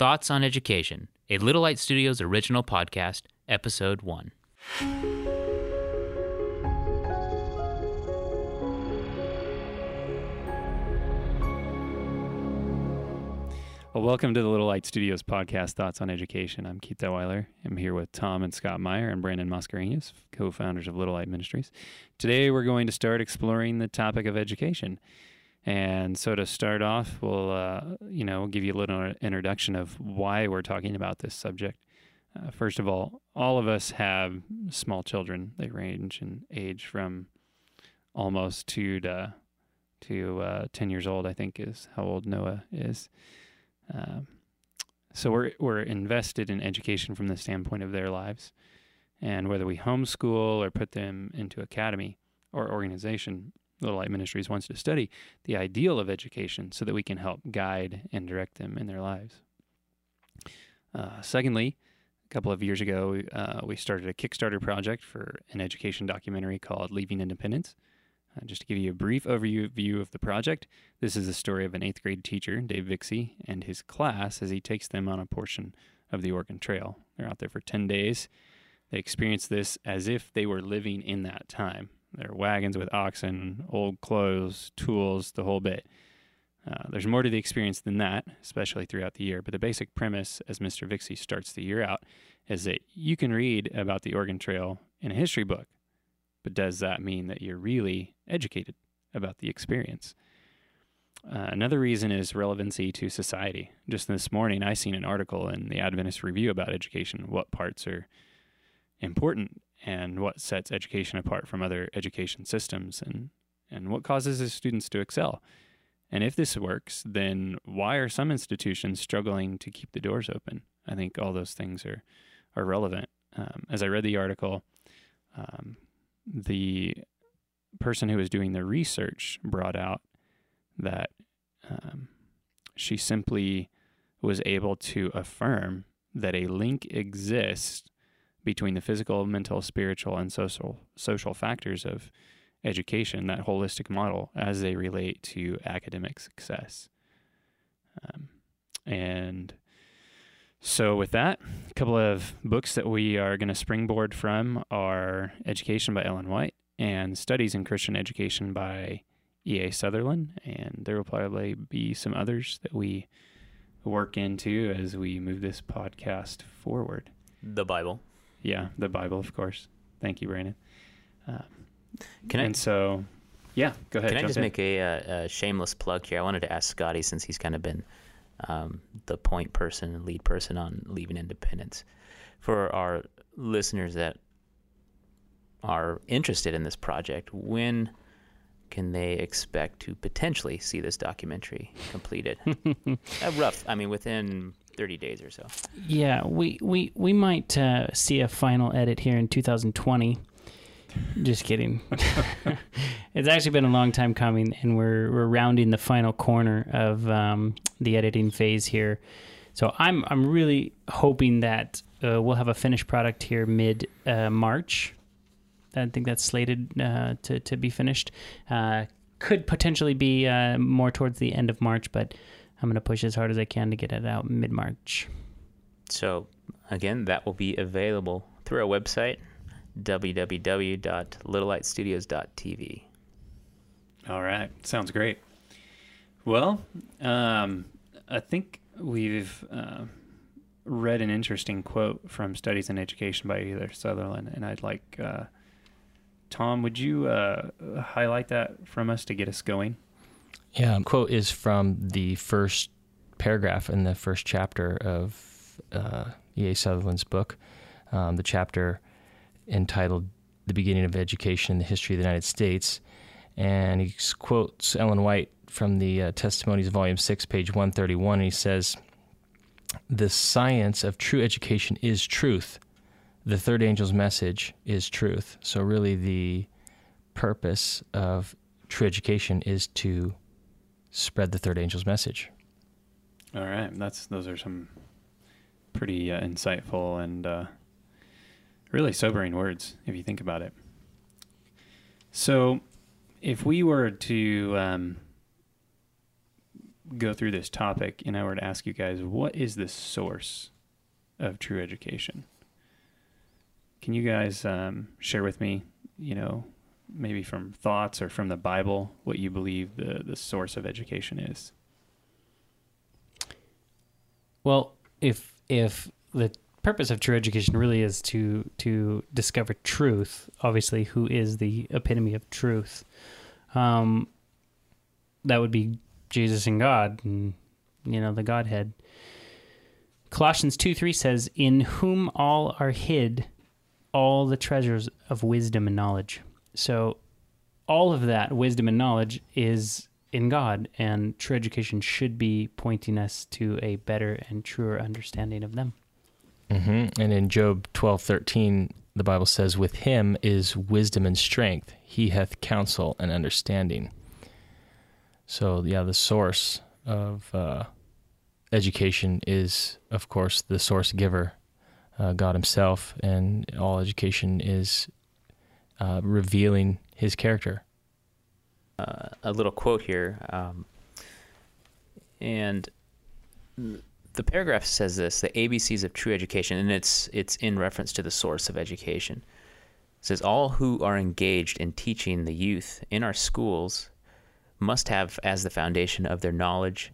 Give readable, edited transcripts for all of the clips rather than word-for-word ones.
Thoughts on Education, a Little Light Studios original podcast, Episode 1. Well, welcome to the Little Light Studios podcast, Thoughts on Education. I'm Keith DeWeiler. I'm here with Tom and Scott Meyer and Brandon Mascarenhas, co-founders of Little Light Ministries. Today, we're going to start exploring the topic of education. And so to start off, we'll give you a little introduction of why we're talking about this subject. First of all of us have small children. They range in age from almost 2 to 10 years old, I think is how old Noah is. So we're invested in education from the standpoint of their lives, and whether we homeschool or put them into academy or organization, Little Light Ministries wants to study the ideal of education so that we can help guide and direct them in their lives. Secondly, a couple of years ago, we started a Kickstarter project for an education documentary called Leaving Independence. Just to give you a brief overview of the project, this is the story of an 8th grade teacher, Dave Vixie, and his class as he takes them on a portion of the Oregon Trail. They're out there for 10 days. They experience this as if they were living in that time. There are wagons with oxen, old clothes, tools, the whole bit. There's more to the experience than that, especially throughout the year. But the basic premise, as Mr. Vixie starts the year out, is that you can read about the Oregon Trail in a history book. But does that mean that you're really educated about the experience? Another reason is relevancy to society. Just this morning, I seen an article in the Adventist Review about education, what parts are important and what sets education apart from other education systems, and what causes the students to excel. And if this works, then why are some institutions struggling to keep the doors open? I think all those things are relevant. As I read the article, the person who was doing the research brought out that she simply was able to affirm that a link exists between the physical, mental, spiritual, and social factors of education, that holistic model, as they relate to academic success. And so with that, a couple of books that we are going to springboard from are Education by Ellen White and Studies in Christian Education by E.A. Sutherland, and there will probably be some others that we work into as we move this podcast forward. The Bible. Yeah, the Bible, of course. Thank you, Brandon. Go ahead. Can I just make a shameless plug here? I wanted to ask Scotty, since he's kind of been the point person, lead person on Leaving Independence. For our listeners that are interested in this project, when can they expect to potentially see this documentary completed? Within 30 days or so. Yeah, we might see a final edit here in 2020. Just kidding. It's actually been a long time coming, and we're rounding the final corner of the editing phase here. So I'm really hoping that we'll have a finished product here mid March. I think that's slated to be finished. Could potentially be more towards the end of March, but I'm going to push as hard as I can to get it out mid-March. So, again, that will be available through our website, www.littlelightstudios.tv. All right. Sounds great. Well, I think we've read an interesting quote from Studies in Education by E.A. Sutherland, and I'd like, Tom, would you highlight that from us to get us going? Yeah, quote is from the first paragraph in the first chapter of E.A. Sutherland's book, the chapter entitled The Beginning of Education in the History of the United States. And he quotes Ellen White from the Testimonies, Volume 6, page 131, and he says, "The science of true education is truth. The third angel's message is truth." So really the purpose of true education is to spread the third angel's message. All right, those are some pretty insightful and really sobering words if you think about it. So, if we were to go through this topic and I were to ask you guys, what is the source of true education? Can you guys share with me, you know, maybe from thoughts or from the Bible, what you believe the source of education is? Well, if the purpose of true education really is to discover truth, obviously, who is the epitome of truth, that would be Jesus and God and, you know, the Godhead. Colossians 2:3 says, "In whom all are hid all the treasures of wisdom and knowledge." So all of that wisdom and knowledge is in God, and true education should be pointing us to a better and truer understanding of them. Mm-hmm. And in Job 12:13, the Bible says, "With him is wisdom and strength. He hath counsel and understanding." So, yeah, the source of education is, of course, the source giver, God himself, and all education is revealing his character. A little quote here, and the paragraph says this: the ABCs of true education, and it's in reference to the source of education. It says, "All who are engaged in teaching the youth in our schools must have as the foundation of their knowledge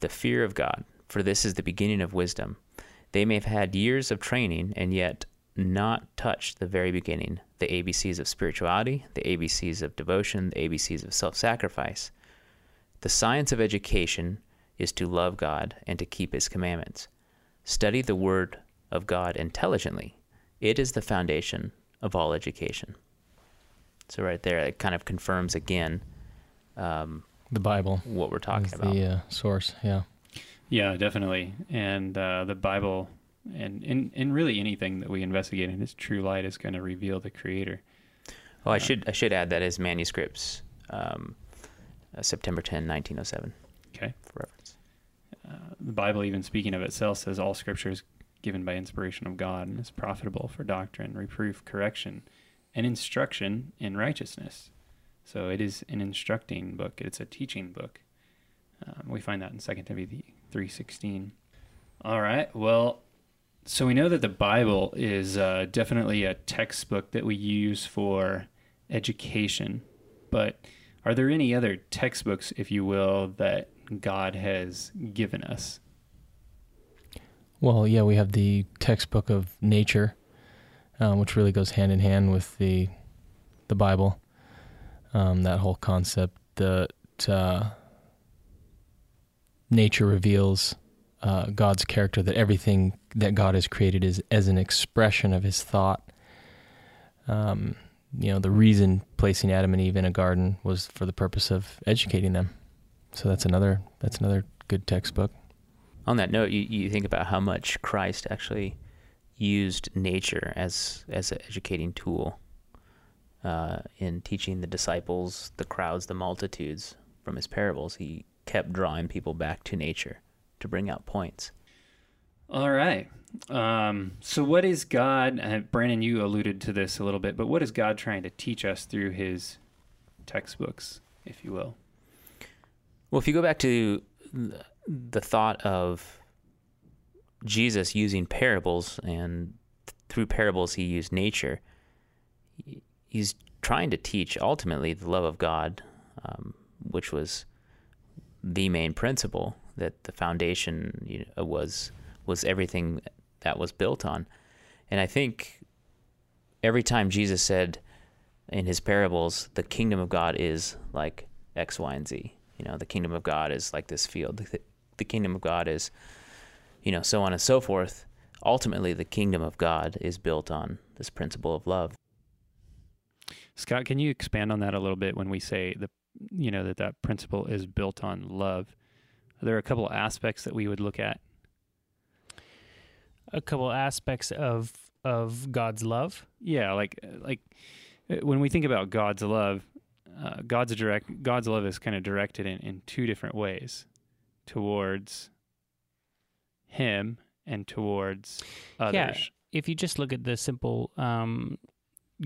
the fear of God, for this is the beginning of wisdom. They may have had years of training and yet not touched the very beginning, the ABCs of spirituality, the ABCs of devotion, the ABCs of self-sacrifice. The science of education is to love God and to keep his commandments. Study the word of God intelligently. It is the foundation of all education." So right there, it kind of confirms again the Bible, what we're talking about. The source, yeah. Yeah, definitely. And the Bible, and really anything that we investigate in its true light is going to reveal the Creator. Oh, I should add that as manuscripts, September 10, 1907. Okay. For reference. The Bible, even speaking of itself, says all Scripture is given by inspiration of God and is profitable for doctrine, reproof, correction, and instruction in righteousness. So it is an instructing book. It's a teaching book. We find that in 2 Timothy 3:16. All right. Well, so we know that the Bible is definitely a textbook that we use for education, but are there any other textbooks, if you will, that God has given us? Well, yeah, we have the textbook of nature, which really goes hand in hand with the Bible. That whole concept that nature reveals God's character, that everything that God has created is as an expression of his thought. You know, the reason placing Adam and Eve in a garden was for the purpose of educating them. So that's another good textbook. On that note, you think about how much Christ actually used nature as an educating tool. In teaching the disciples, the crowds, the multitudes from his parables, he kept drawing people back to nature to bring out points. All right. So what is God, Brandon, you alluded to this a little bit, but what is God trying to teach us through his textbooks, if you will? Well, if you go back to the thought of Jesus using parables, and through parables he used nature, he's trying to teach ultimately the love of God, which was the main principle, that the foundation, you know, was everything that was built on. And I think every time Jesus said in his parables, the kingdom of God is like X, Y, and Z. You know, the kingdom of God is like this field. The kingdom of God is, you know, so on and so forth. Ultimately, the kingdom of God is built on this principle of love. Scott, can you expand on that a little bit when we say that principle is built on love? Are there a couple aspects that we would look at? A couple aspects of God's love? Yeah, like when we think about God's love, God's love is kind of directed in two different ways, towards him and towards others. Yeah, if you just look at the simple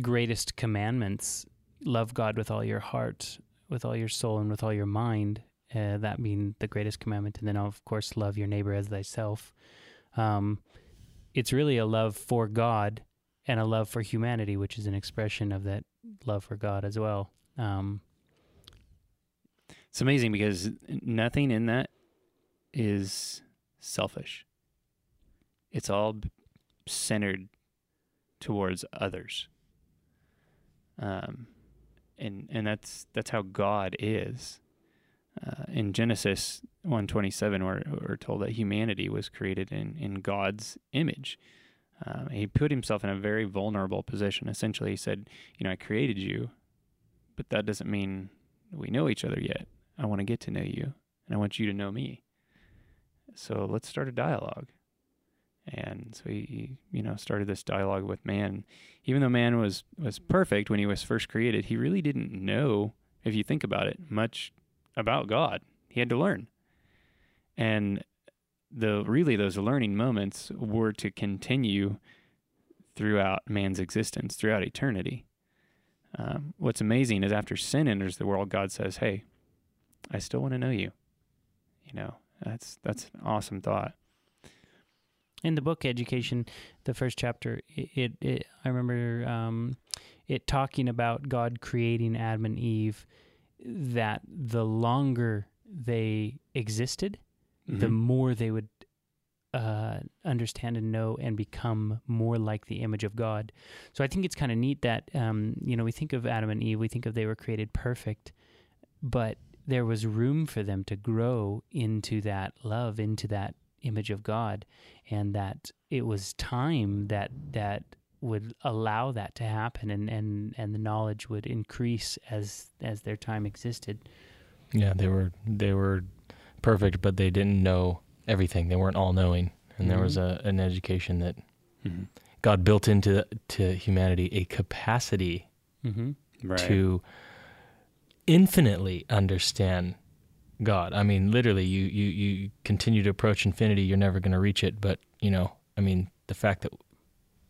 greatest commandments, love God with all your heart, with all your soul, and with all your mind, that being the greatest commandment, and then of course love your neighbor as thyself. It's really a love for God and a love for humanity, which is an expression of that love for God as well. It's amazing because nothing in that is selfish. It's all centered towards others. And that's how God is. In Genesis 1:27, we're told that humanity was created in God's image. He put himself in a very vulnerable position. Essentially, he said, you know, I created you, but that doesn't mean we know each other yet. I want to get to know you, and I want you to know me. So let's start a dialogue. And so he, you know, started this dialogue with man. Even though man was perfect when he was first created, he really didn't know, if you think about it, much about God. He had to learn. And really those learning moments were to continue throughout man's existence, throughout eternity. What's amazing is after sin enters the world, God says, hey, I still want to know you. You know, that's an awesome thought. In the book Education, the first chapter, I remember it talking about God creating Adam and Eve, that the longer they existed, mm-hmm. the more they would understand and know and become more like the image of God. So I think it's kind of neat that, you know, we think of Adam and Eve, we think of they were created perfect, but there was room for them to grow into that love, into that image of God, and that it was time that would allow that to happen, and the knowledge would increase as their time existed. Yeah, they were perfect, but they didn't know everything. They weren't all knowing, and mm-hmm. there was an education that mm-hmm. God built into humanity, a capacity mm-hmm. right. to infinitely understand God. I mean, literally, you continue to approach infinity, you're never going to reach it. But, you know, I mean, the fact that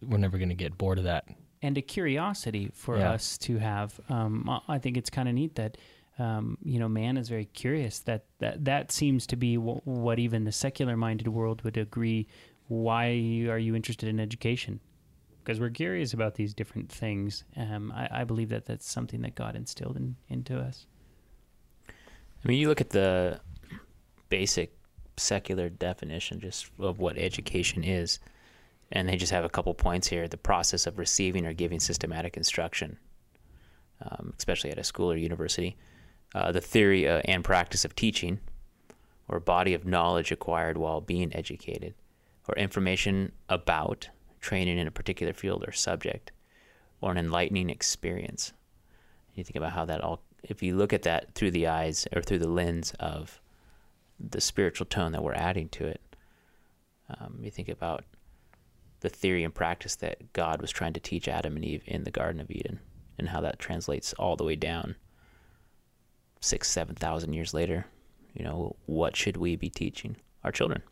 we're never going to get bored of that. And a curiosity for yeah. us to have. I think it's kind of neat that, you know, man is very curious. That seems to be what even the secular-minded world would agree. Why are you interested in education? Because we're curious about these different things. I believe that that's something that God instilled into us. I mean, you look at the basic secular definition just of what education is, and they just have a couple points here. The process of receiving or giving systematic instruction, especially at a school or university. The theory and practice of teaching, or body of knowledge acquired while being educated, or information about training in a particular field or subject, or an enlightening experience. You think about how that all, if you look at that through the eyes or through the lens of the spiritual tone that we're adding to it, you think about the theory and practice that God was trying to teach Adam and Eve in the Garden of Eden, and how that translates all the way down 6,000-7,000 years later. You know, what should we be teaching our children?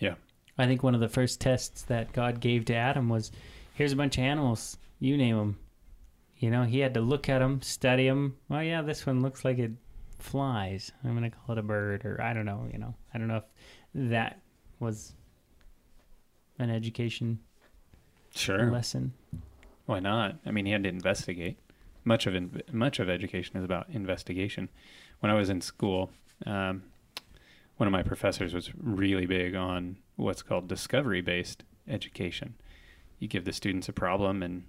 Yeah. I think one of the first tests that God gave to Adam was, here's a bunch of animals, you name them. You know, he had to look at them, study them. Well, yeah, this one looks like it flies. I'm going to call it a bird, or I don't know, you know. I don't know if that was an education sure. lesson. Why not? I mean, he had to investigate. Much of education is about investigation. When I was in school, one of my professors was really big on what's called discovery-based education. You give the students a problem, and,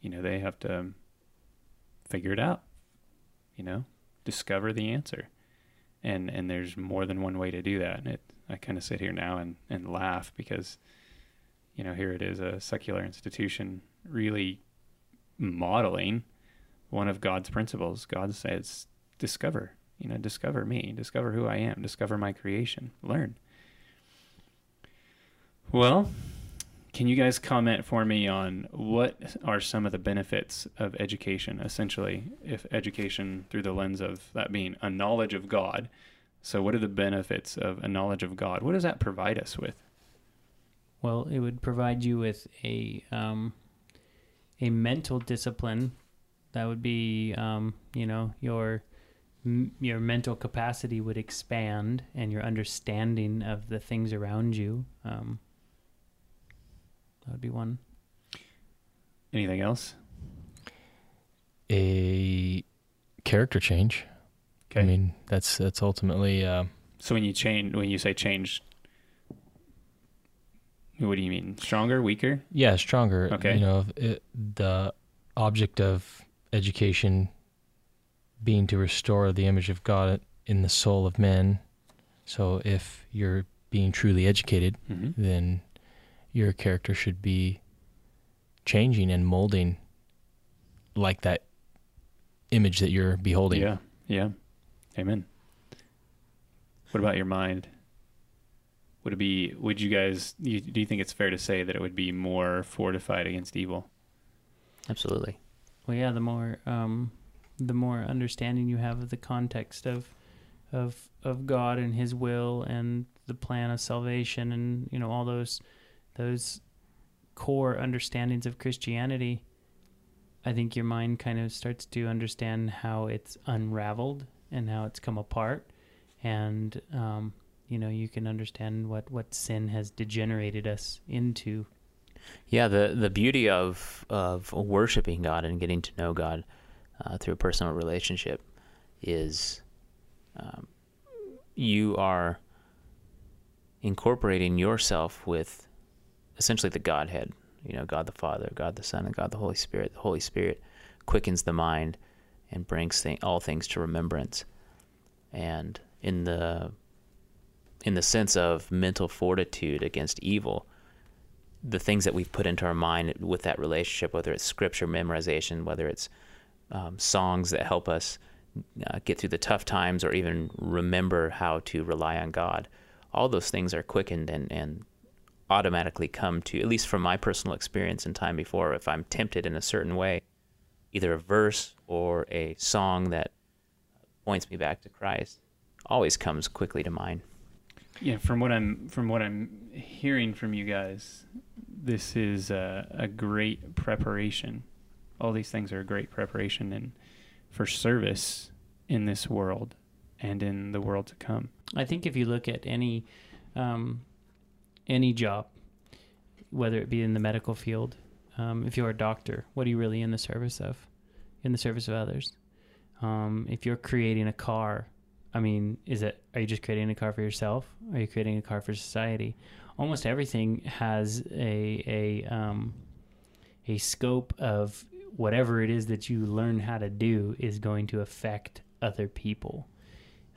you know, they have to figure it out, you know, discover the answer. And there's more than one way to do that. And I kind of sit here now and laugh because, you know, here it is, a secular institution really modeling one of God's principles. God says, discover, you know, discover me, discover who I am, discover my creation, learn. Well, can you guys comment for me on what are some of the benefits of education, essentially, if education through the lens of that being a knowledge of God? So what are the benefits of a knowledge of God? What does that provide us with? Well, it would provide you with a mental discipline. That would be, you know, your your mental capacity would expand and your understanding of the things around you. That would be one. Anything else? A character change. Okay. I mean, that's ultimately. So when you say change, what do you mean? Stronger, weaker? Yeah, stronger. Okay. You know, the object of education being to restore the image of God in the soul of men. So if you're being truly educated, mm-hmm. then your character should be changing and molding like that image that you're beholding. Yeah, yeah. Amen. What about your mind? Do you think it's fair to say that it would be more fortified against evil? Absolutely. Well, yeah, the more understanding you have of the context of God and his will and the plan of salvation and, you know, all those core understandings of Christianity, I think your mind kind of starts to understand how it's unraveled and how it's come apart. And, you know, you can understand what sin has degenerated us into. Yeah, the beauty of worshiping God and getting to know God through a personal relationship is you are incorporating yourself with essentially the Godhead. You know, God the Father, God the Son, and God the Holy Spirit. The Holy Spirit quickens the mind and brings all things to remembrance. And in the sense of mental fortitude against evil, the things that we've put into our mind with that relationship, whether it's scripture memorization, whether it's songs that help us get through the tough times or even remember how to rely on God, all those things are quickened and automatically come to, at least from my personal experience in time before, if I'm tempted in a certain way, either a verse or a song that points me back to Christ always comes quickly to mind. Yeah, from what I'm hearing from you guys, this is a great preparation. All these things are a great preparation and for service in this world and in the world to come. I think if you look at any job, whether it be in the medical field, if you're a doctor, what are you really in the service of? In the service of others. If you're creating a car, I mean, are you just creating a car for yourself? Are you creating a car for society? Almost everything has a scope of whatever it is that you learn how to do is going to affect other people.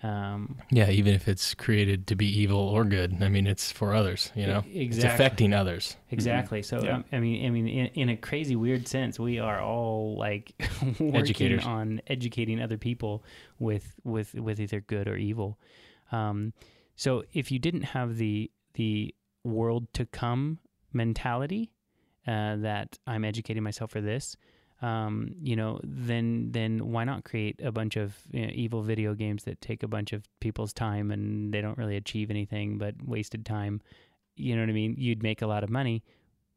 Yeah, even if it's created to be evil or good, I mean, it's for others, you know, exactly. It's affecting others. Exactly. Mm-hmm. So, yeah. I mean, in a crazy, weird sense, we are all like working educators on educating other people with either good or evil. So if you didn't have the world to come mentality, that I'm educating myself for this, you know, then why not create a bunch of evil video games that take a bunch of people's time and they don't really achieve anything but wasted time? You know what I mean? You'd make a lot of money,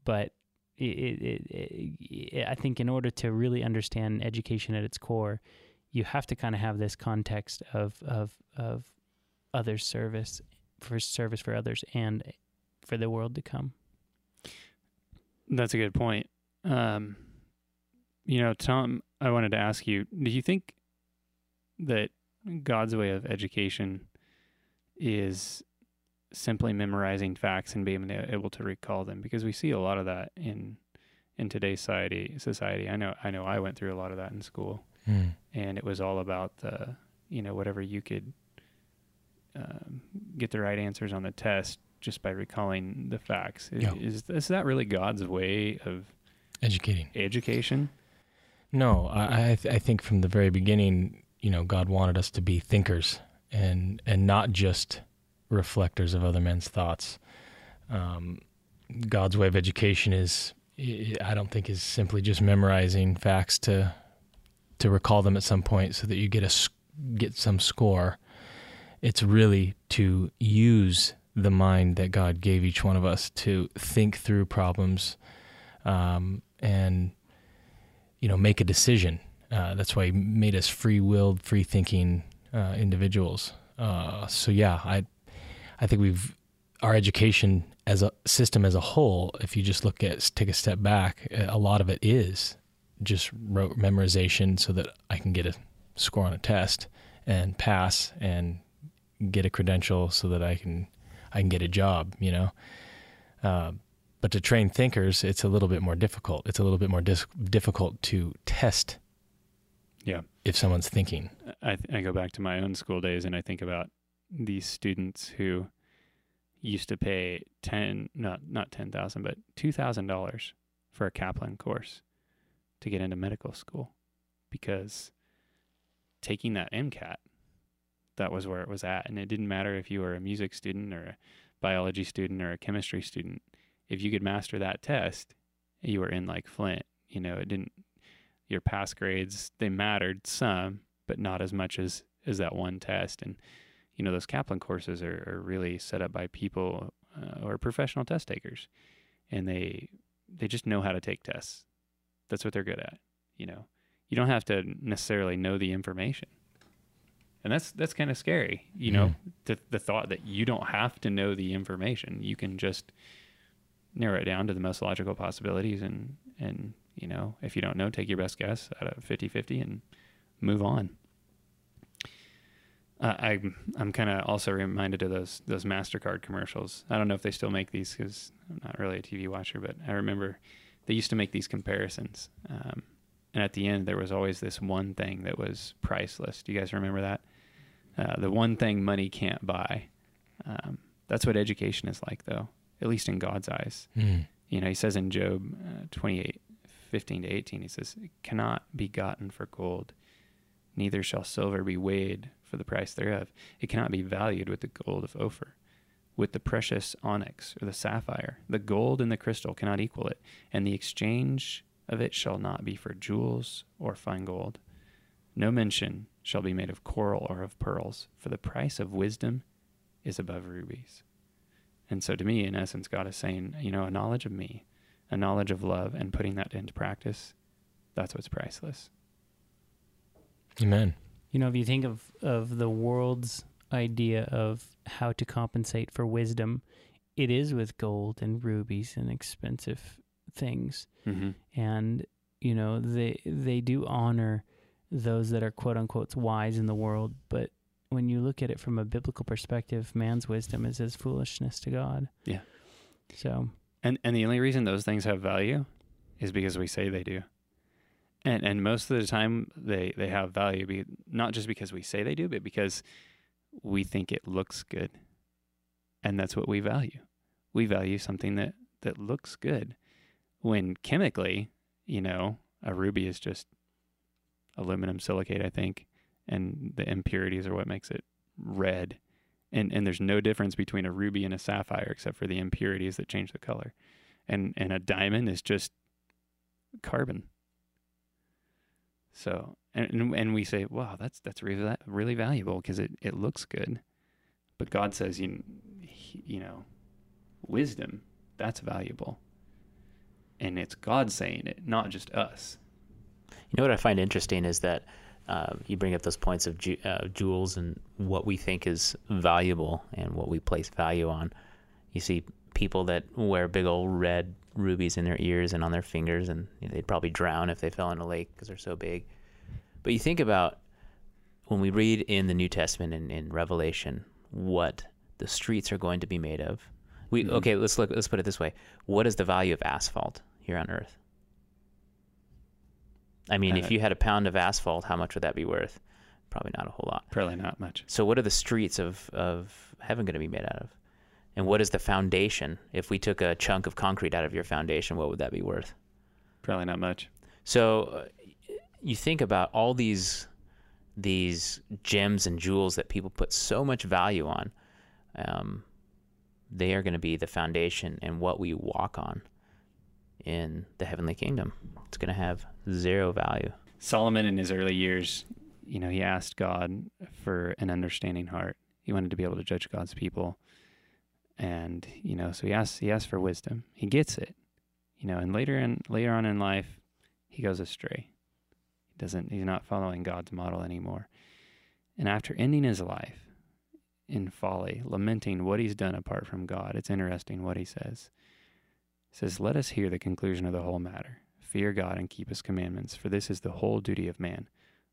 but I think in order to really understand education at its core, you have to kind of have this context of other service for others and for the world to come. That's a good point. You know, Tom, I wanted to ask you, do you think that God's way of education is simply memorizing facts and being able to recall them? Because we see a lot of that in today's society. I know I went through a lot of that in school, and it was all about the, you know, whatever you could get the right answers on the test just by recalling the facts. Yeah. Is that really God's way of education? No, I think from the very beginning, you know, God wanted us to be thinkers and not just reflectors of other men's thoughts. God's way of education I don't think is simply just memorizing facts to recall them at some point so that you get some score. It's really to use the mind that God gave each one of us to think through problems, and you know, make a decision. That's why he made us free-willed, free-thinking individuals. So yeah, I think our education as a system as a whole, if you just take a step back, a lot of it is just memorization so that I can get a score on a test and pass and get a credential so that I can get a job, you know? But to train thinkers, it's a little bit more difficult. It's a little bit more difficult to test. Yeah. If someone's thinking. I go back to my own school days and I think about these students who used to pay $10,000, but $2,000 for a Kaplan course to get into medical school, because taking that MCAT, that was where it was at. And it didn't matter if you were a music student or a biology student or a chemistry student. If you could master that test, you were in like Flint. You know, your pass grades, they mattered some, but not as much as that one test. And, you know, those Kaplan courses are really set up by people or professional test takers. And they just know how to take tests. That's what they're good at. You know, you don't have to necessarily know the information. And that's kind of scary, you know, the thought that you don't have to know the information. You can just narrow it down to the most logical possibilities and, you know, if you don't know, take your best guess out of 50-50 and move on. I'm kind of also reminded of those MasterCard commercials. I don't know if they still make these because I'm not really a TV watcher, but I remember they used to make these comparisons. And at the end, there was always this one thing that was priceless. Do you guys remember that? The one thing money can't buy. That's what education is like, though, at least in God's eyes. Mm. You know, he says in Job 28:15-18, he says, "It cannot be gotten for gold, neither shall silver be weighed for the price thereof. It cannot be valued with the gold of Ophir, with the precious onyx or the sapphire. The gold and the crystal cannot equal it, and the exchange of it shall not be for jewels or fine gold. No mention shall be made of coral or of pearls, for the price of wisdom is above rubies." And so to me, in essence, God is saying, you know, a knowledge of me, a knowledge of love, and putting that into practice, that's what's priceless. Amen. You know, if you think of the world's idea of how to compensate for wisdom, it is with gold and rubies and expensive things. Mm-hmm. And, you know, they do honor those that are quote-unquote wise in the world, but when you look at it from a biblical perspective, man's wisdom is as foolishness to God. Yeah. So. And the only reason those things have value is because we say they do. And most of the time they have value, not just because we say they do, but because we think it looks good. And that's what we value. We value something that looks good. When chemically, you know, a ruby is just aluminum silicate, I think. And the impurities are what makes it red. And there's no difference between a ruby and a sapphire except for the impurities that change the color. And a diamond is just carbon. So, and we say, wow, that's really, really valuable because it looks good. But God says, you know, wisdom, that's valuable. And it's God saying it, not just us. You know what I find interesting is that you bring up those points of jewels and what we think is valuable and what we place value on. You see people that wear big old red rubies in their ears and on their fingers, and you know, they'd probably drown if they fell in a lake because they're so big. But you think about when we read in the New Testament and in Revelation what the streets are going to be made of. Okay, let's put it this way. What is the value of asphalt here on earth? I mean, if you had a pound of asphalt, how much would that be worth? Probably not a whole lot. Probably not much. So what are the streets of heaven going to be made out of? And what is the foundation? If we took a chunk of concrete out of your foundation, what would that be worth? Probably not much. So you think about all these gems and jewels that people put so much value on. They are going to be the foundation and what we walk on in the heavenly kingdom. It's going to have zero value. Solomon, in his early years, you know, he asked God for an understanding heart. He wanted to be able to judge God's people. And, you know, so he asked for wisdom. He gets it, you know, and later on in life, he goes astray. He's not following God's model anymore. And after ending his life in folly, lamenting what he's done apart from God, it's interesting what he says. He says, "Let us hear the conclusion of the whole matter. Fear God and keep his commandments, for this is the whole duty of man.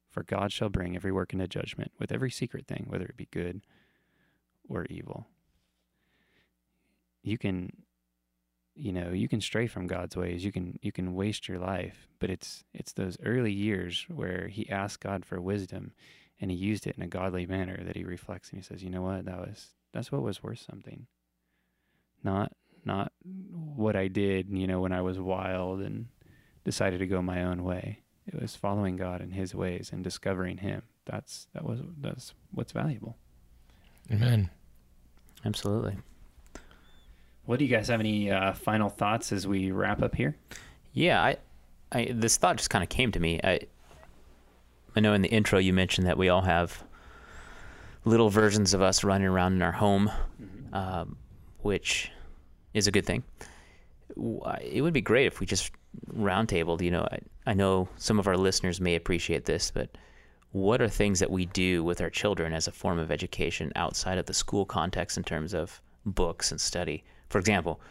For God shall bring every work into judgment with every secret thing, whether it be good or evil." You can stray from God's ways. You can waste your life, but it's those early years where he asked God for wisdom, and he used it in a godly manner that he reflects and he says, "You know what? That's what was worth something. Not what I did, when I was wild and decided to go my own way. It was following God in his ways and discovering him. That's what's valuable." Amen. Absolutely. What do you guys have any final thoughts as we wrap up here? Yeah, I this thought just kind of came to me. I know in the intro you mentioned that we all have little versions of us running around in our home, mm-hmm. Which is a good thing. It would be great if we just roundtabled. I know some of our listeners may appreciate this, but what are things that we do with our children as a form of education outside of the school context in terms of books and study? For example,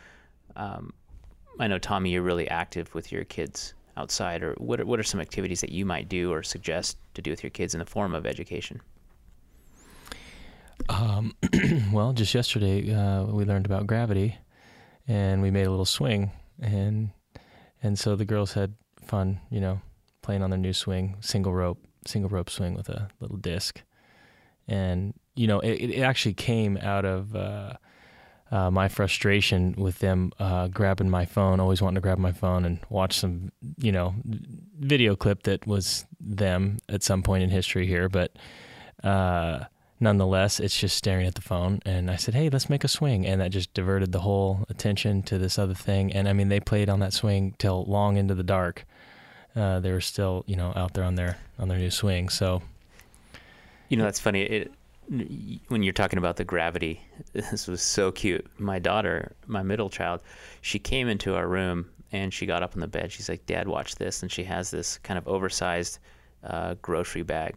I know, Tommy, you're really active with your kids outside. Or what are some activities that you might do or suggest to do with your kids in the form of education? Well, just yesterday we learned about gravity, and we made a little swing, and so the girls had fun, playing on their new swing, single rope swing with a little disc, and it actually came out of. My frustration with them grabbing my phone, always wanting to grab my phone and watch some, video clip that was them at some point in history here. But nonetheless, it's just staring at the phone. And I said, "Hey, let's make a swing." And that just diverted the whole attention to this other thing. And, they played on that swing till long into the dark. They were still, out there on their new swing. So, that's funny. When you're talking about the gravity, this was so cute. My daughter, my middle child, she came into our room and she got up on the bed. She's like, "Dad, watch this." And she has this kind of oversized grocery bag.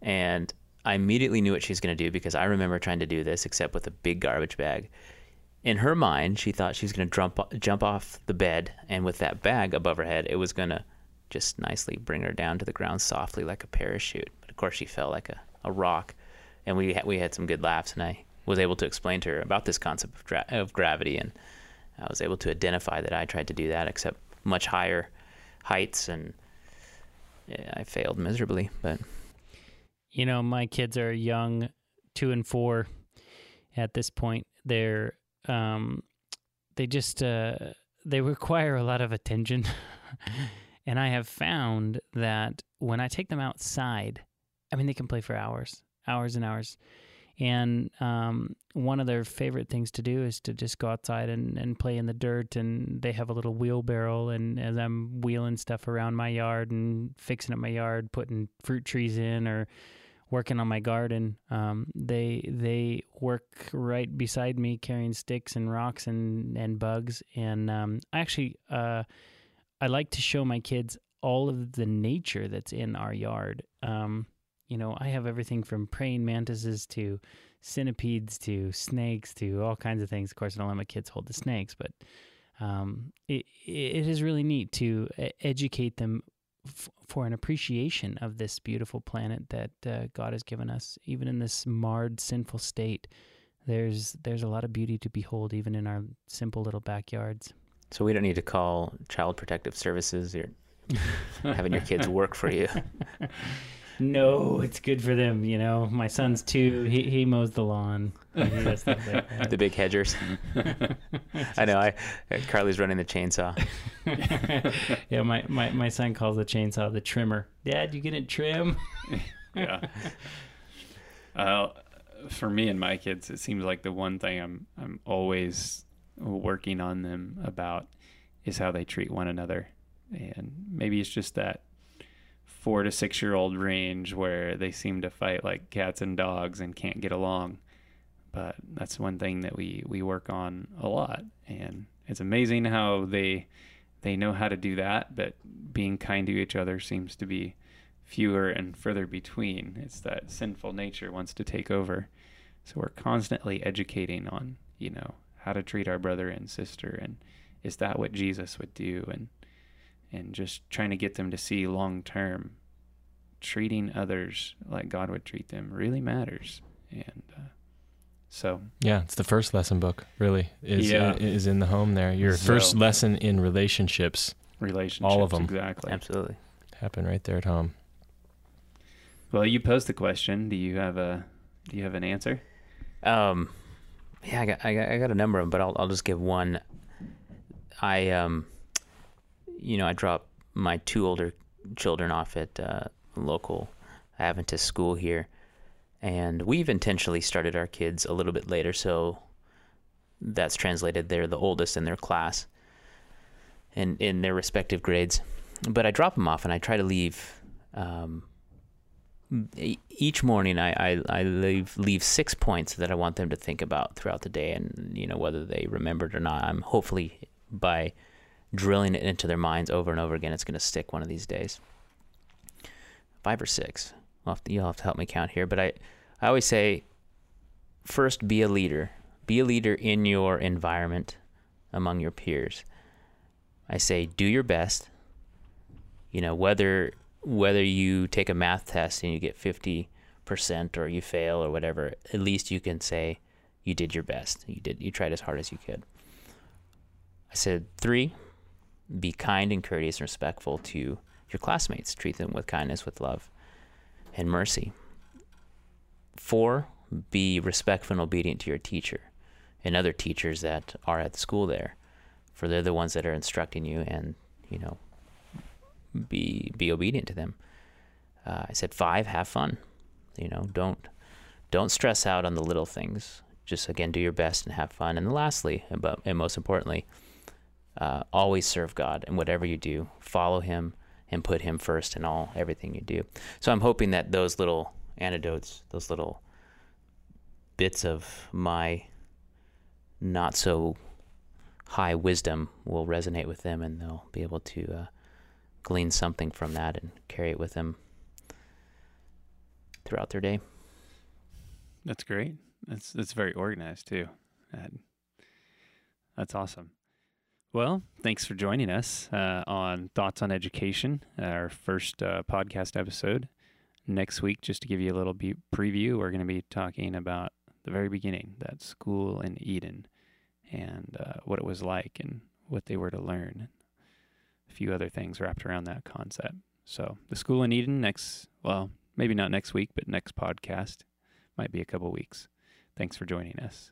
And I immediately knew what she was going to do, because I remember trying to do this, except with a big garbage bag. In her mind, she thought she was going to jump off the bed. And with that bag above her head, it was going to just nicely bring her down to the ground softly like a parachute. But of course, she fell like a rock. And we had some good laughs, and I was able to explain to her about this concept of gravity, and I was able to identify that I tried to do that, except much higher heights, and I failed miserably. But my kids are young, 2 and 4. At this point, they're they require a lot of attention, and I have found that when I take them outside, they can play for hours and hours. And one of their favorite things to do is to just go outside and play in the dirt. And they have a little wheelbarrow, and as I'm wheeling stuff around my yard and fixing up my yard, putting fruit trees in or working on my garden, they work right beside me carrying sticks and rocks and bugs. And I like to show my kids all of the nature that's in our yard. I have everything from praying mantises to centipedes to snakes to all kinds of things. Of course, I don't let my kids hold the snakes, but it is really neat to educate them for an appreciation of this beautiful planet that God has given us. Even in this marred, sinful state, there's a lot of beauty to behold, even in our simple little backyards. So we don't need to call Child Protective Services or having your kids work for you. No, it's good for them, My son's 2. He mows the lawn. The big hedgers. I know. Carly's running the chainsaw. Yeah, my son calls the chainsaw the trimmer. "Dad, you gonna trim?" Yeah. For me and my kids, it seems like the one thing I'm always working on them about is how they treat one another, and maybe it's just that 4 to 6-year-old range where they seem to fight like cats and dogs and can't get along. But that's one thing that we work on a lot, and it's amazing how they know how to do that. But being kind to each other seems to be fewer and further between. It's that sinful nature wants to take over. So we're constantly educating on, you know, how to treat our brother and sister, and is that what Jesus would do? And just trying to get them to see long-term treating others like God would treat them really matters. And so yeah, it's the first lesson book really is, is in the home there. Your first lesson in relationships, all of them. Exactly. Absolutely. Happen right there at home. Well, you posed the question. Do you have an answer? Yeah, I got a number of them, but I'll just give one. I drop my two older children off at a local Adventist school here, and we've intentionally started our kids a little bit later, so that's translated. They're the oldest in their class and in their respective grades. But I drop them off, and I try to leave. Each morning, I leave 6 points that I want them to think about throughout the day, and whether they remember it or not. I'm hopefully by drilling it into their minds over and over again, it's going to stick one of these days. 5 or 6. You'll have to help me count here. But I always say, first, be a leader. Be a leader in your environment, among your peers. I say, do your best. Whether you take a math test and you get 50% or you fail or whatever, at least you can say you did your best. You tried as hard as you could. I said 3, be kind and courteous and respectful to your classmates. Treat them with kindness, with love, and mercy. 4, be respectful and obedient to your teacher and other teachers that are at the school there, for they're the ones that are instructing you, and, be obedient to them. I said 5, have fun. Don't stress out on the little things. Just, again, do your best and have fun. And lastly, and most importantly, always serve God in whatever you do. Follow Him and put Him first in everything you do. So I'm hoping that those little anecdotes, those little bits of my not so high wisdom, will resonate with them, and they'll be able to glean something from that and carry it with them throughout their day. That's great. That's very organized too. That's awesome. Well, thanks for joining us on Thoughts on Education, our first podcast episode. Next week, just to give you a little preview, we're going to be talking about the very beginning, that school in Eden, and what it was like and what they were to learn. A few other things wrapped around that concept. So the school in Eden maybe not next week, but next podcast, might be a couple weeks. Thanks for joining us.